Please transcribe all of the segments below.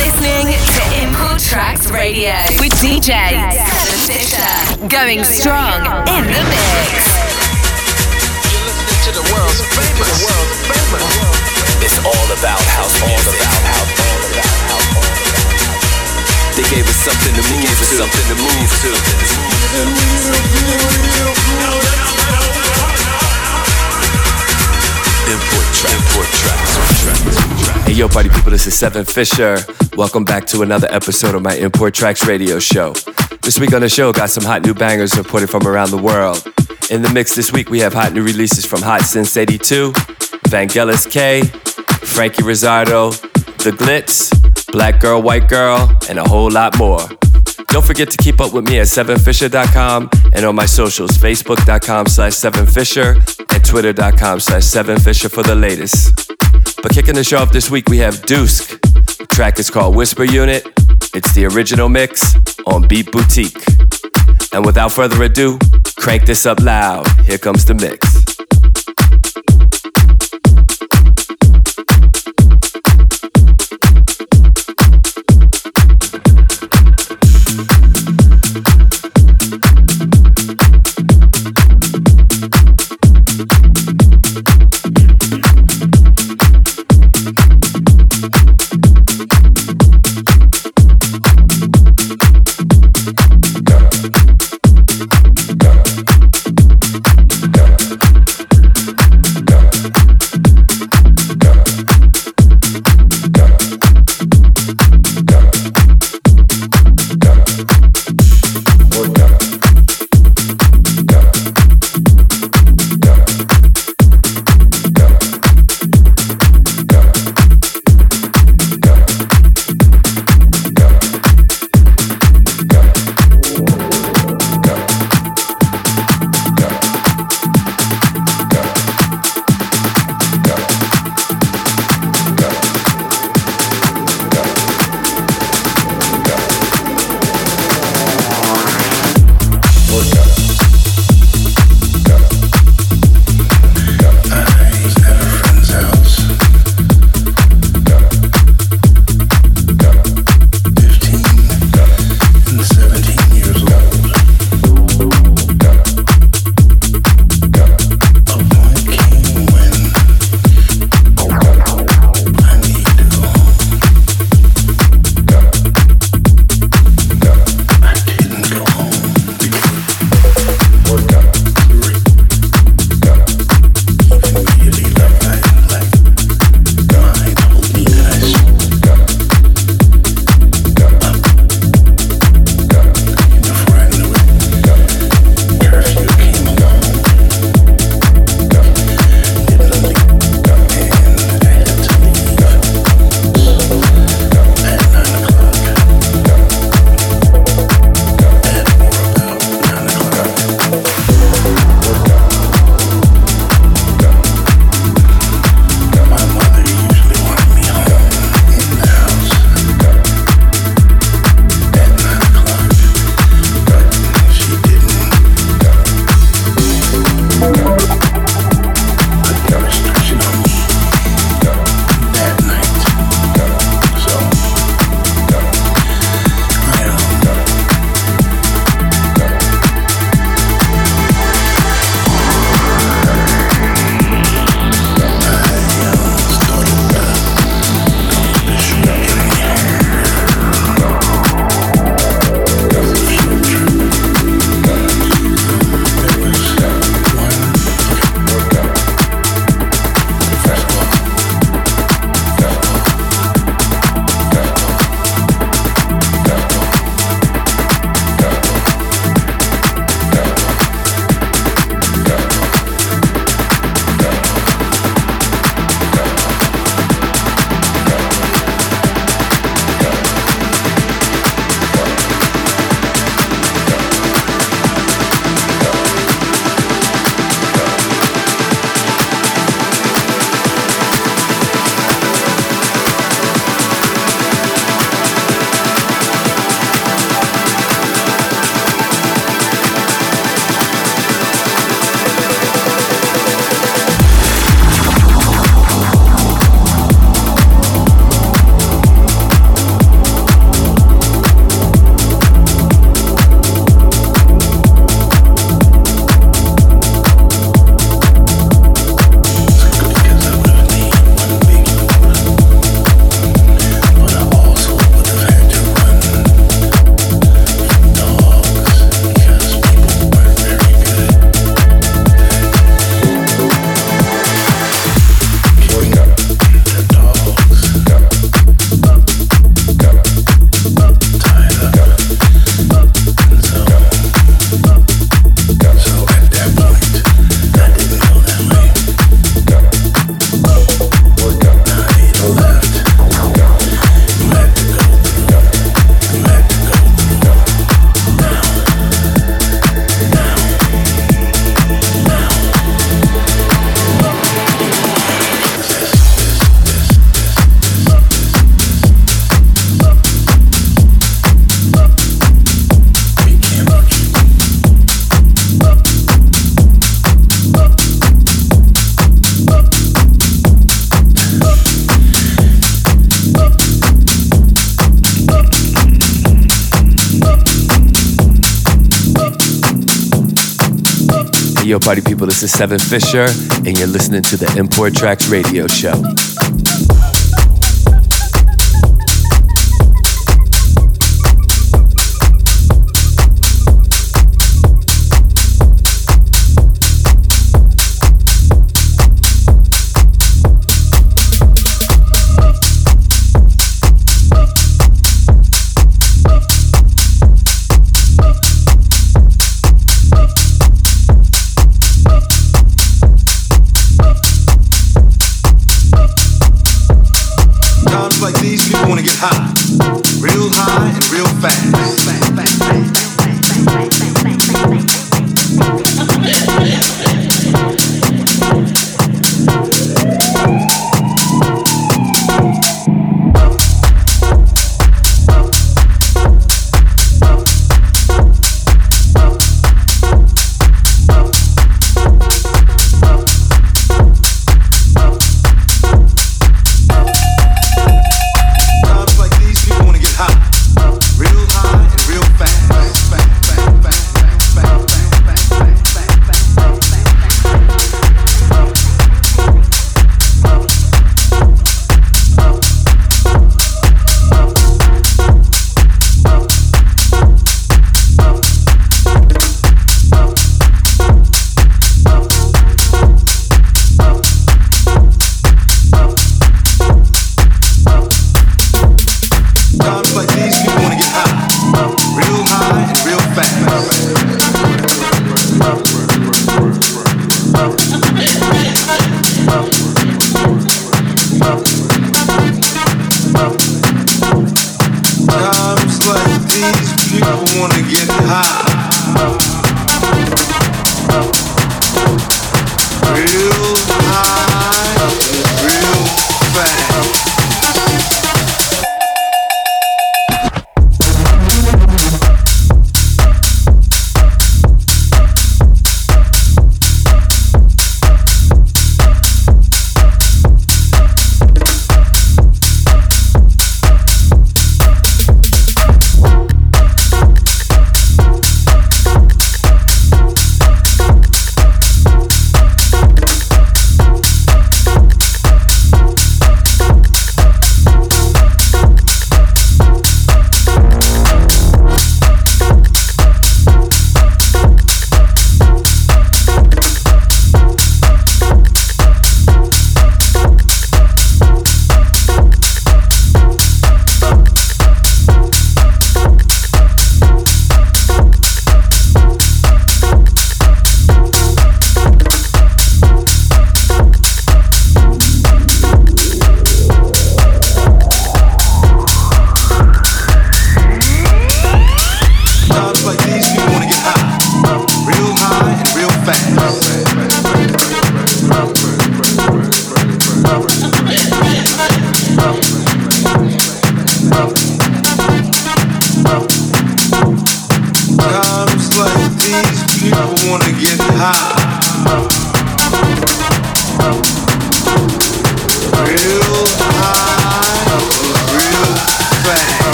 listening to Import Tracks Radio with DJ Seven Fisher, going strong in the mix. You're listening to the world's famous. It's all about house music. They gave us something to move to. Import Tracks. Hey yo, party people, this is Seven Fisher. Welcome back to another episode of my Import Tracks Radio Show. This week on the show, got some hot new bangers reported from around the world. In the mix this week, we have hot new releases from Hot Since '82, Vangelis K, Frankie Rosado, The Glitz, Black Girl White Girl, and a whole lot more. Don't forget to keep up with me at 7fisher.com and on my socials, facebook.com/7fisher and twitter.com/7fisher for the latest. But kicking the show off this week, we have Dusk. The track is called Whisper Unit. It's the original mix on Beat Boutique. And without further ado, crank this up loud. Here comes the mix. Yo, party people, this is Seven Fisher, and you're listening to the Import Tracks Radio Show.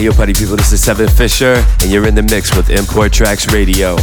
Hey, yo, party people, this is Seven Fisher, and you're in the mix with Import Tracks Radio.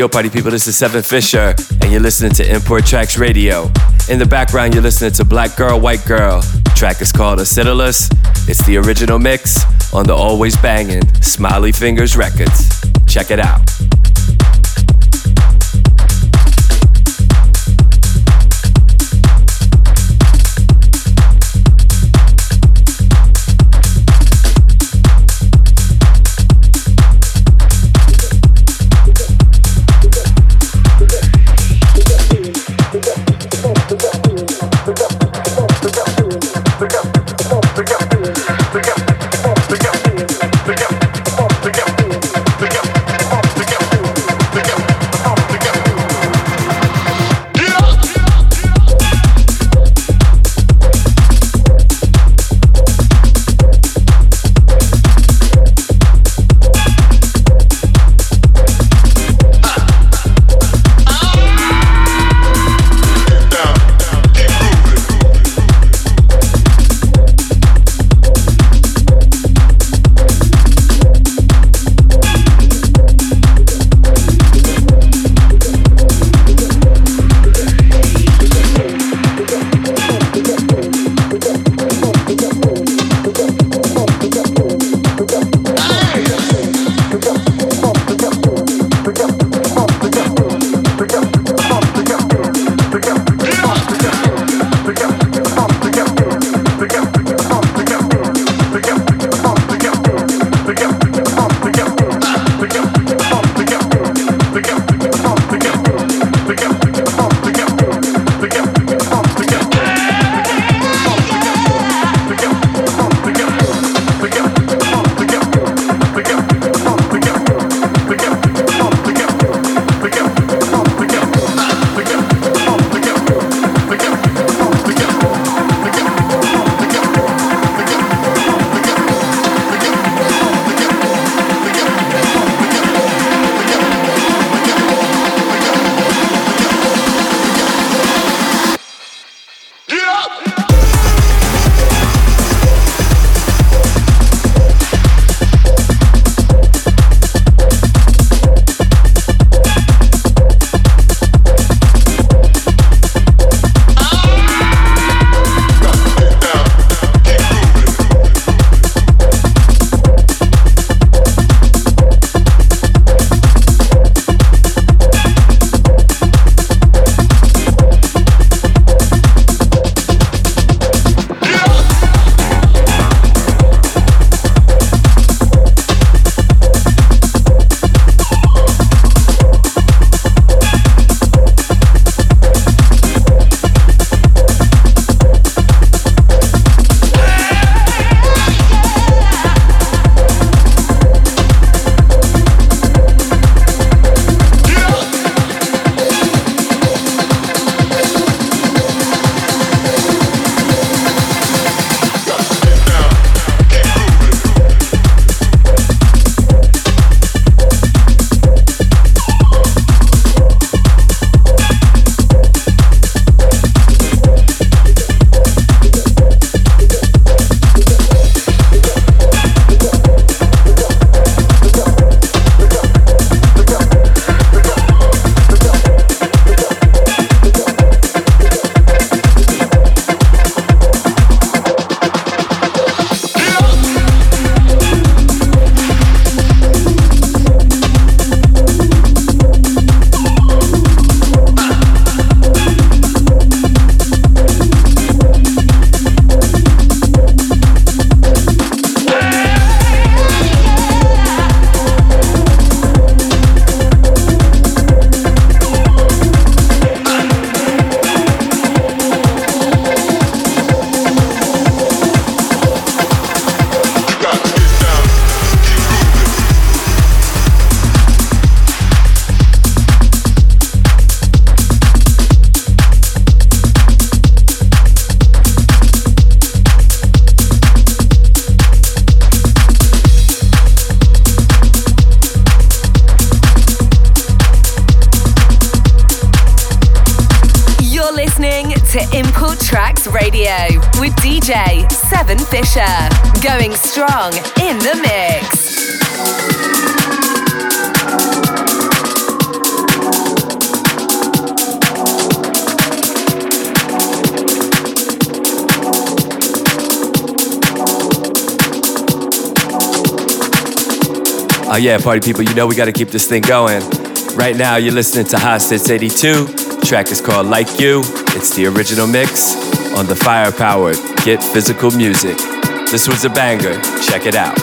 Yo, party people, this is Seven Fisher, and you're listening to Import Tracks Radio. In the background, you're listening to Black Girl White Girl. The track is called Acidilus. It's the original mix on the always banging Smiley Fingers Records. Check it out. Going strong in the mix. Yeah, party people, you know we gotta keep this thing going. Right now, you're listening to Hot Since '82. The track is called Like You. It's the original mix on the Firepower Get Physical Music. This was a banger. Check it out.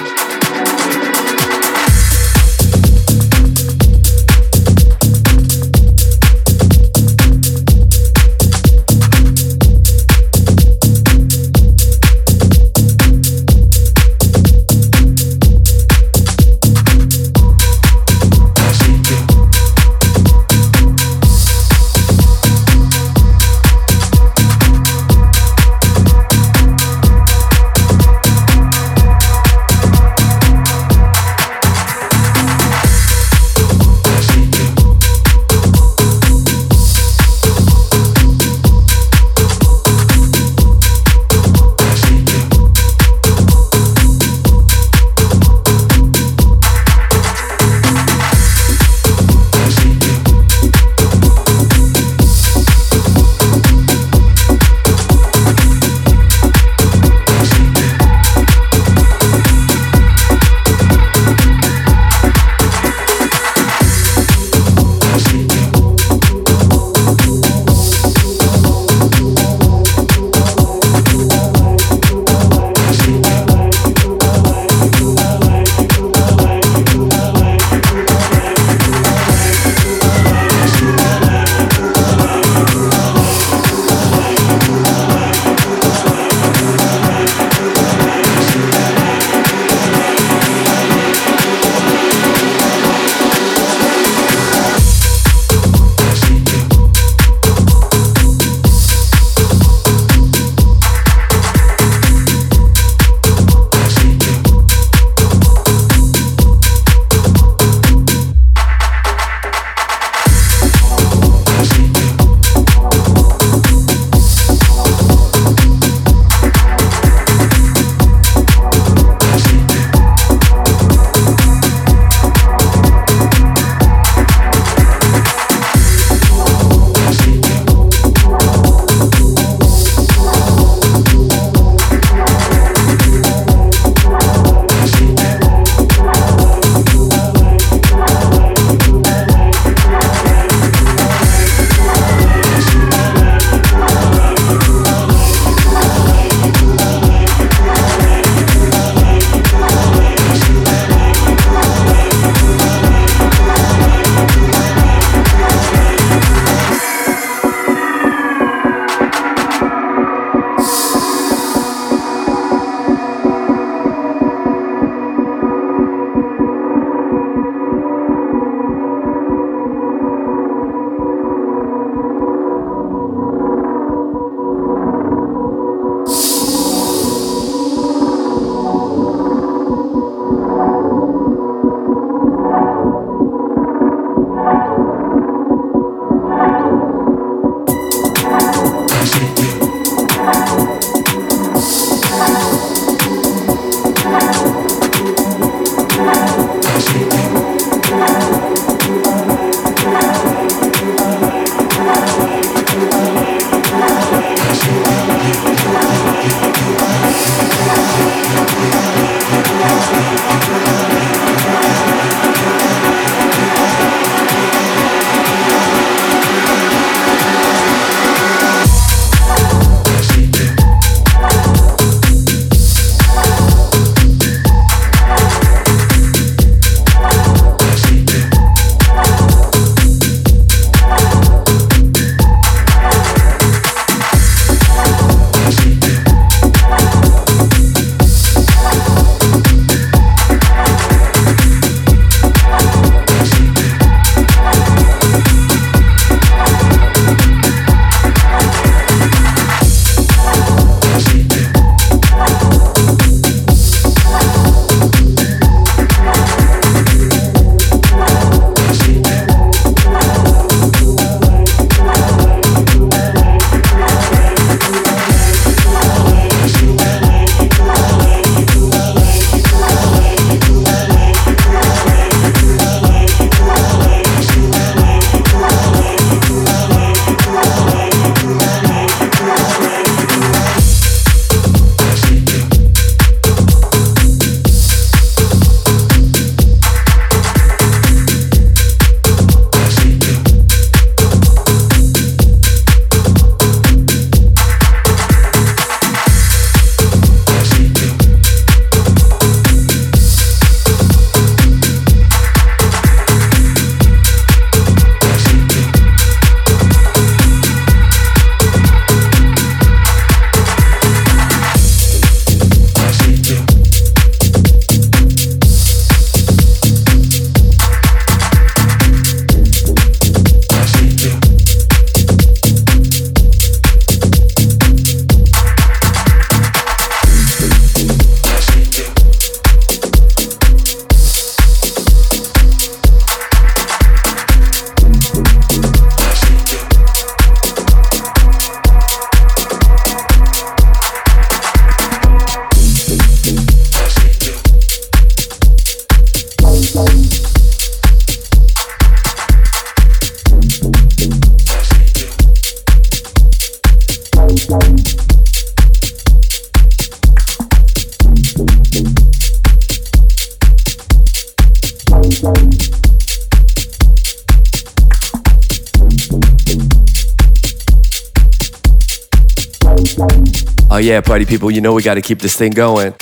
Oh yeah, party people, you know we gotta keep this thing going.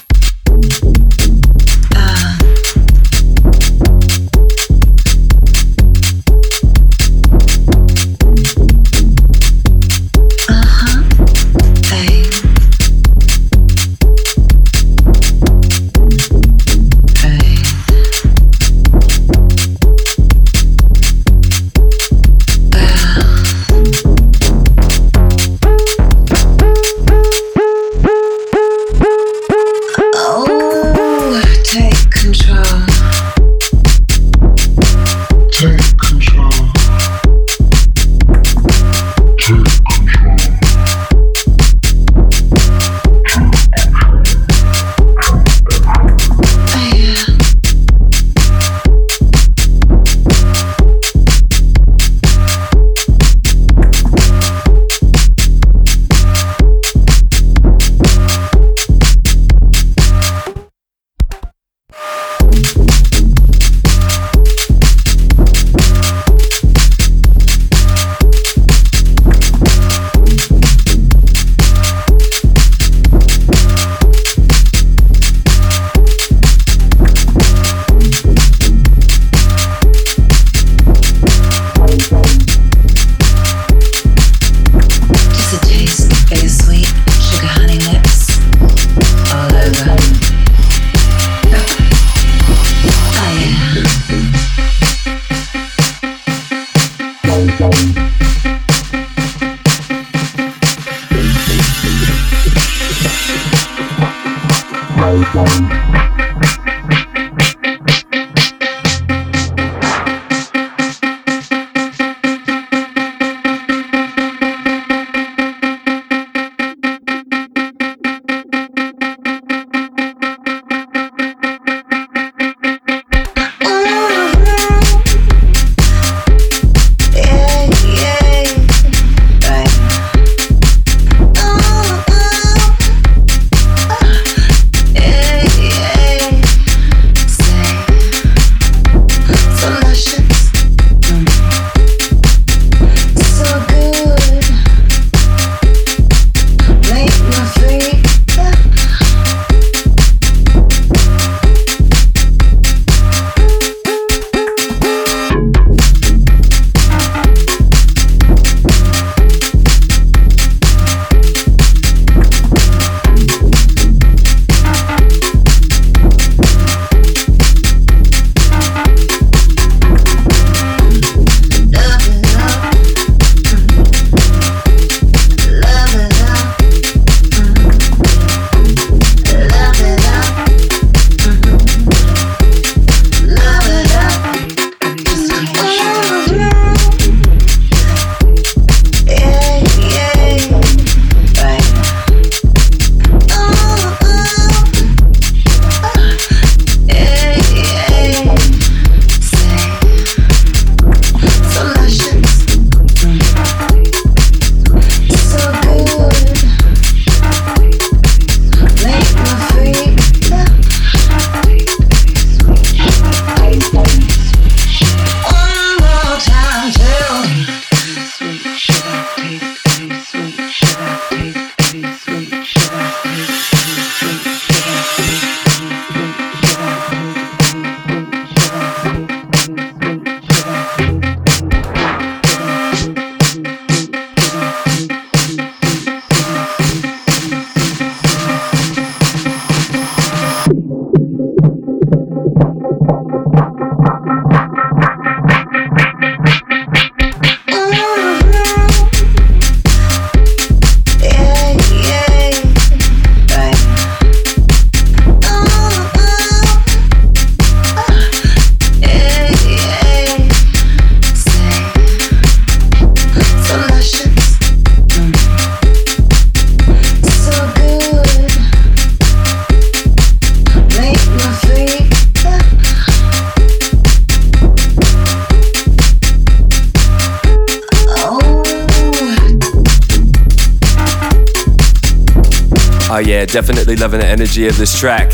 Definitely loving the energy of this track.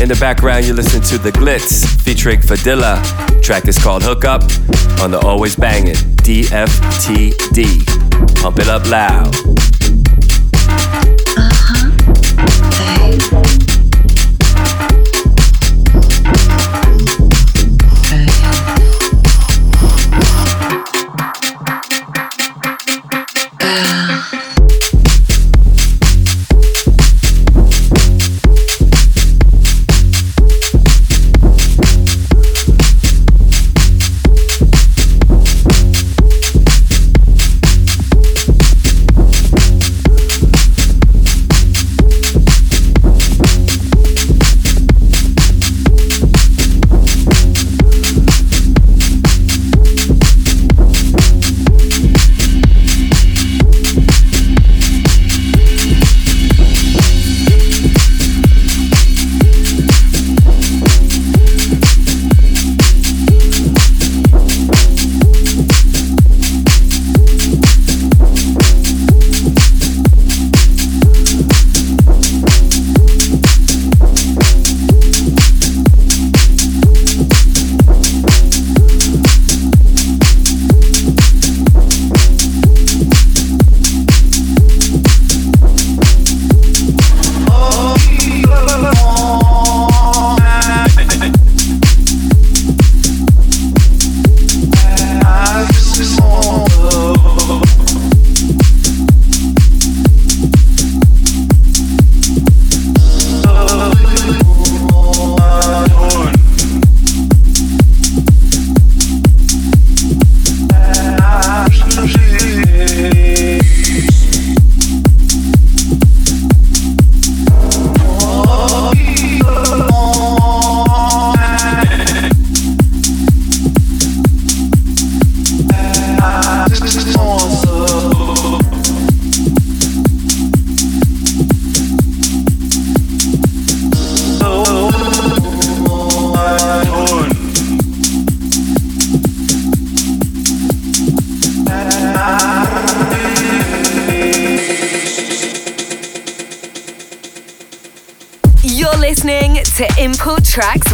In the background, you listen to The Glitz featuring Fadilla. Track is called Hook Up on the always banging DFTD. Pump it up loud.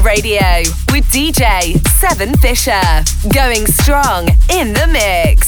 Radio with DJ Seven Fisher, going strong in the mix.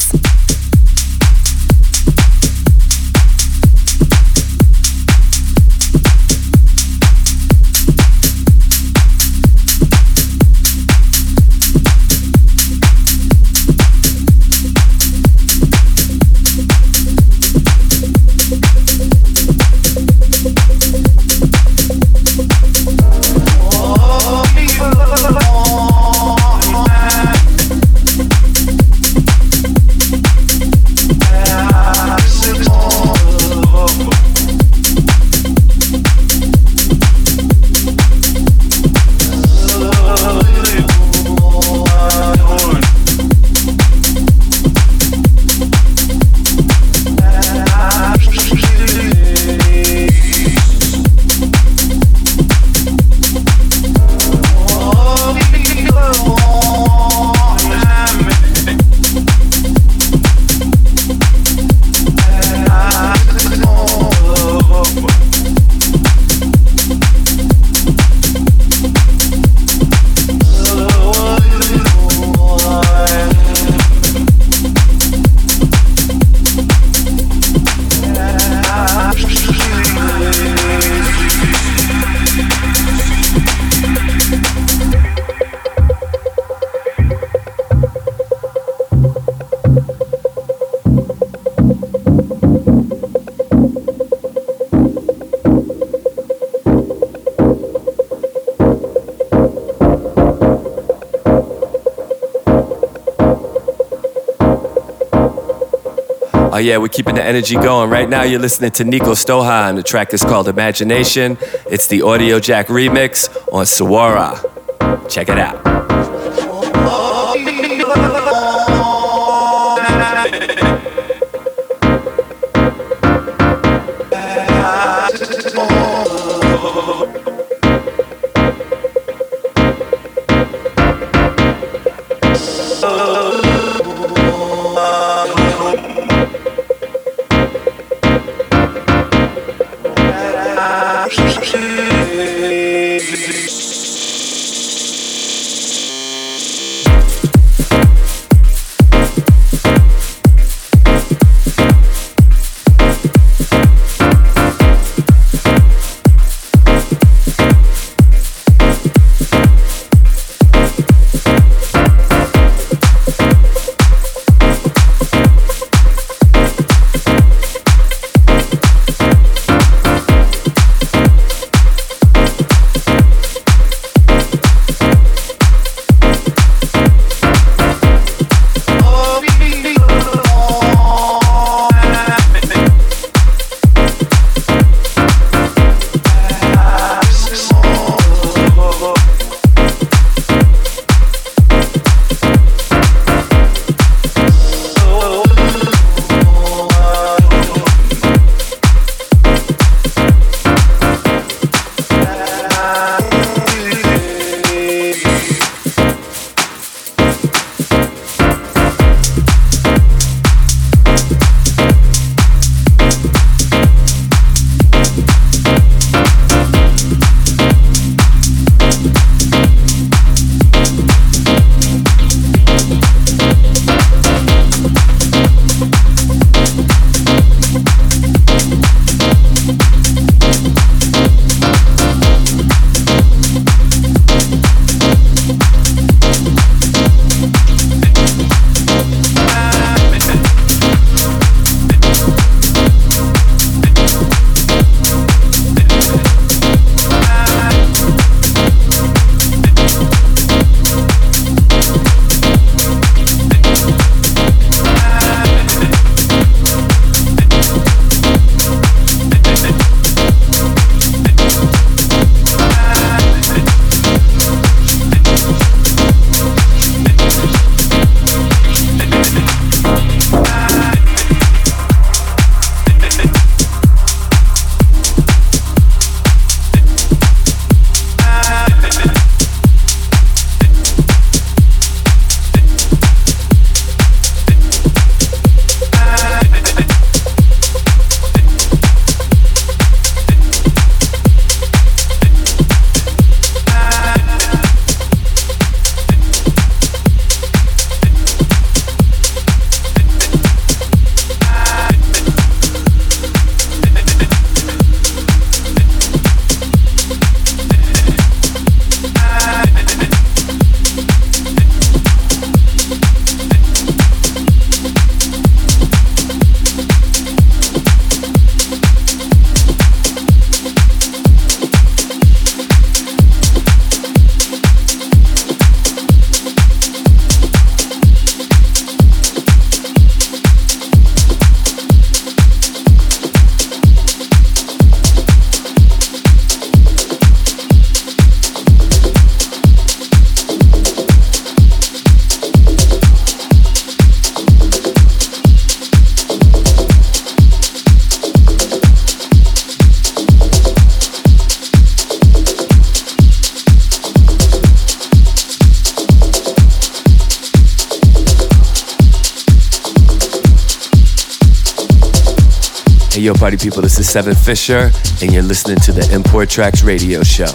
Oh yeah, we're keeping the energy going. Right now you're listening to Nico Stohan. The track is called Imagination. It's the Audio Jack remix on Sawara. Check it out. Hey, yo, party people, this is Seven Fisher, and you're listening to the Import Tracks Radio Show.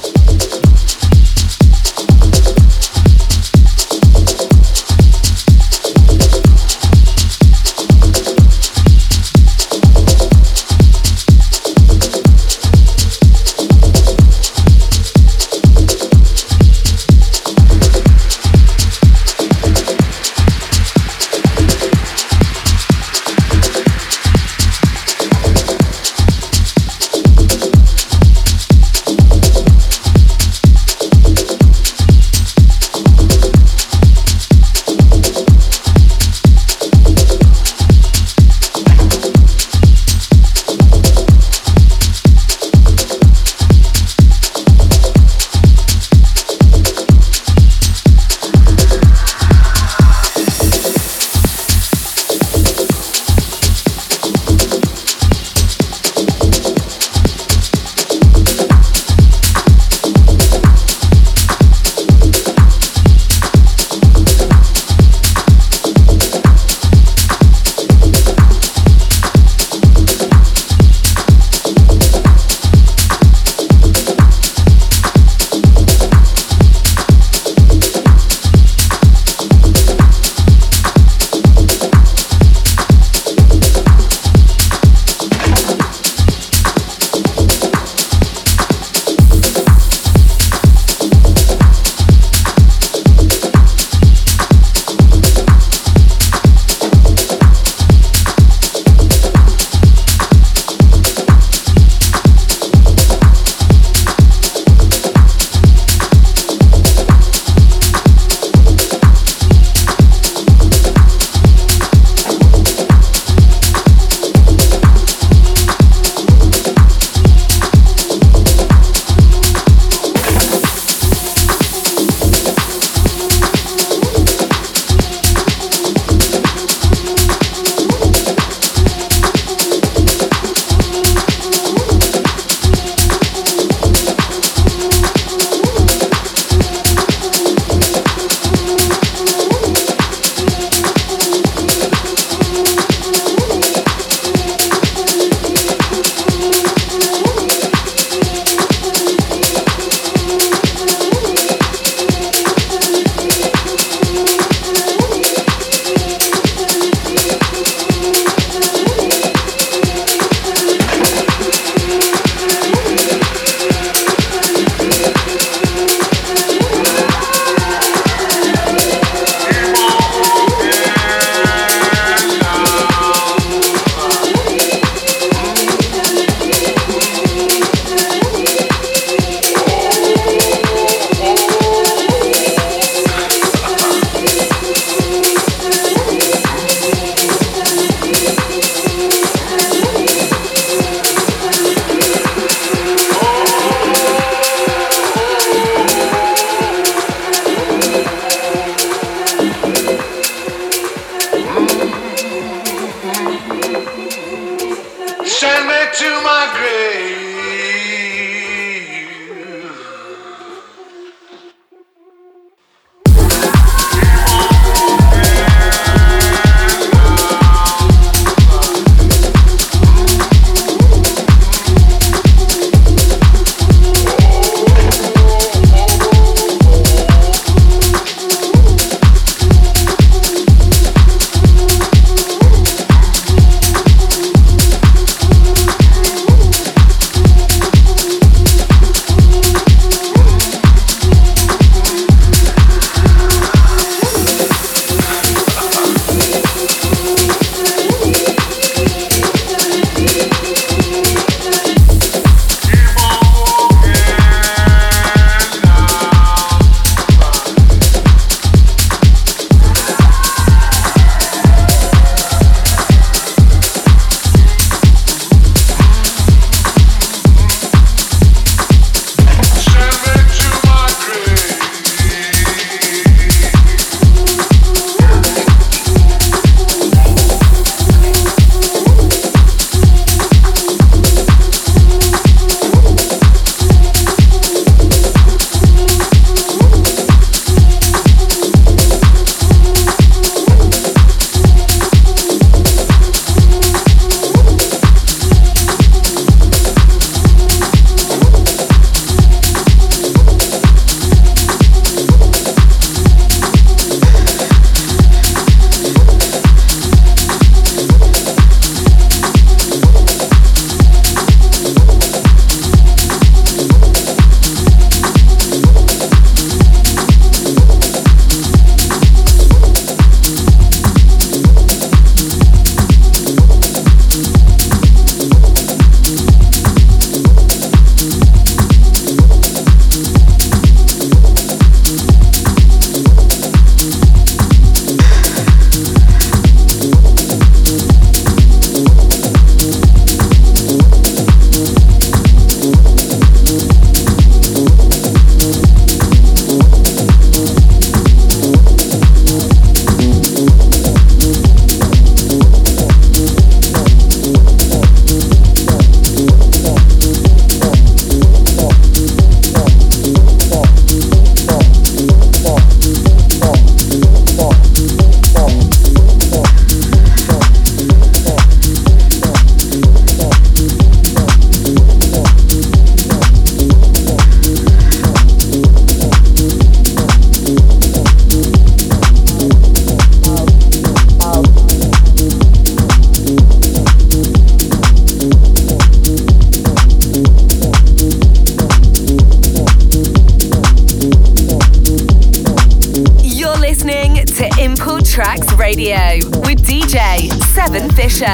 Show with DJ Seven Fisher.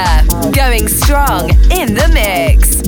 Going strong in the mix.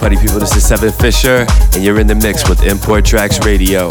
Party people, this is Seven Fisher, and you're in the mix with Import Tracks Radio.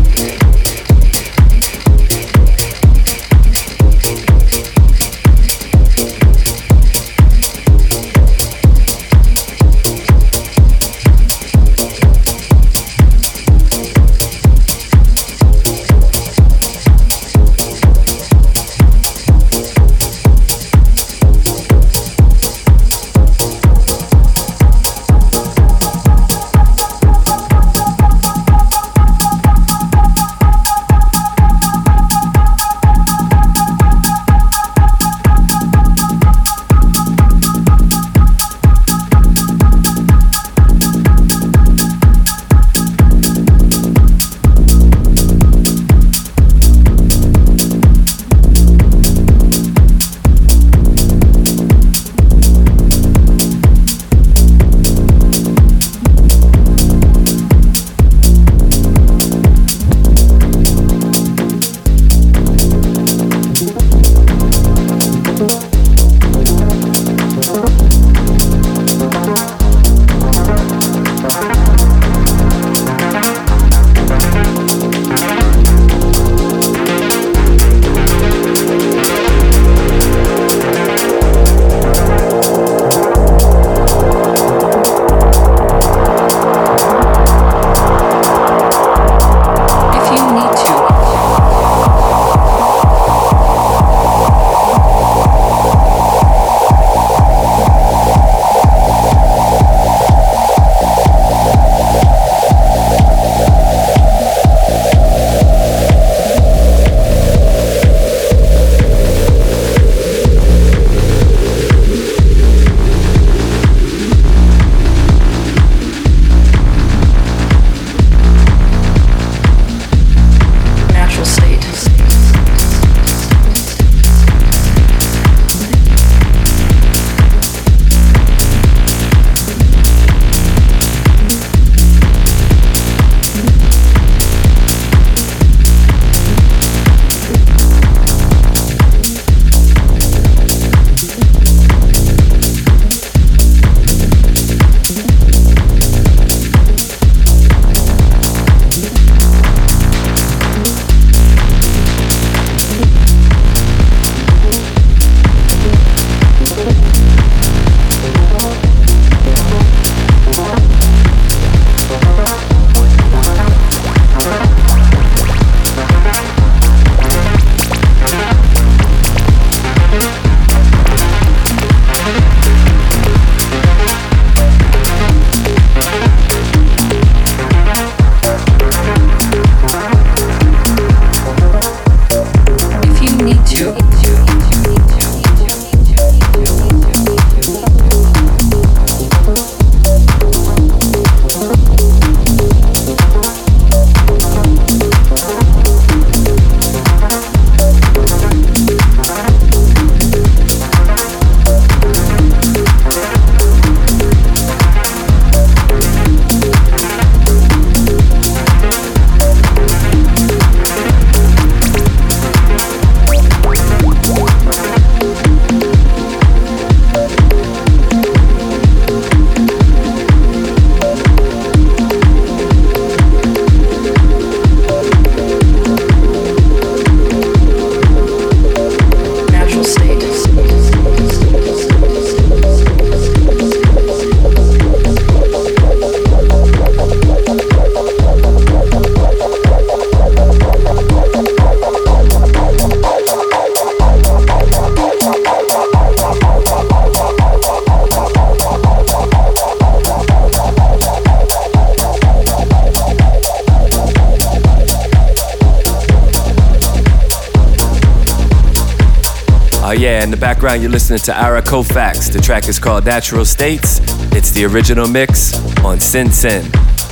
Background, you're listening to Ira Koufax. The track is called Natural States. It's the original mix on Sin Sin.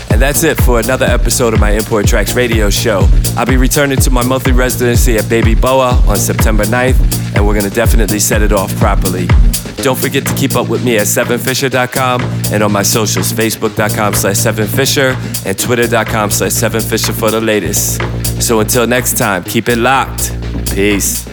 And that's it for another episode of my Import Tracks radio show. I'll be returning to my monthly residency at Baby Boa on September 9th, and we're going to definitely set it off properly. Don't forget to keep up with me at sevenfisher.com and on my socials, facebook.com/sevenfisher and twitter.com/sevenfisher for the latest. So until next time, keep it locked. Peace.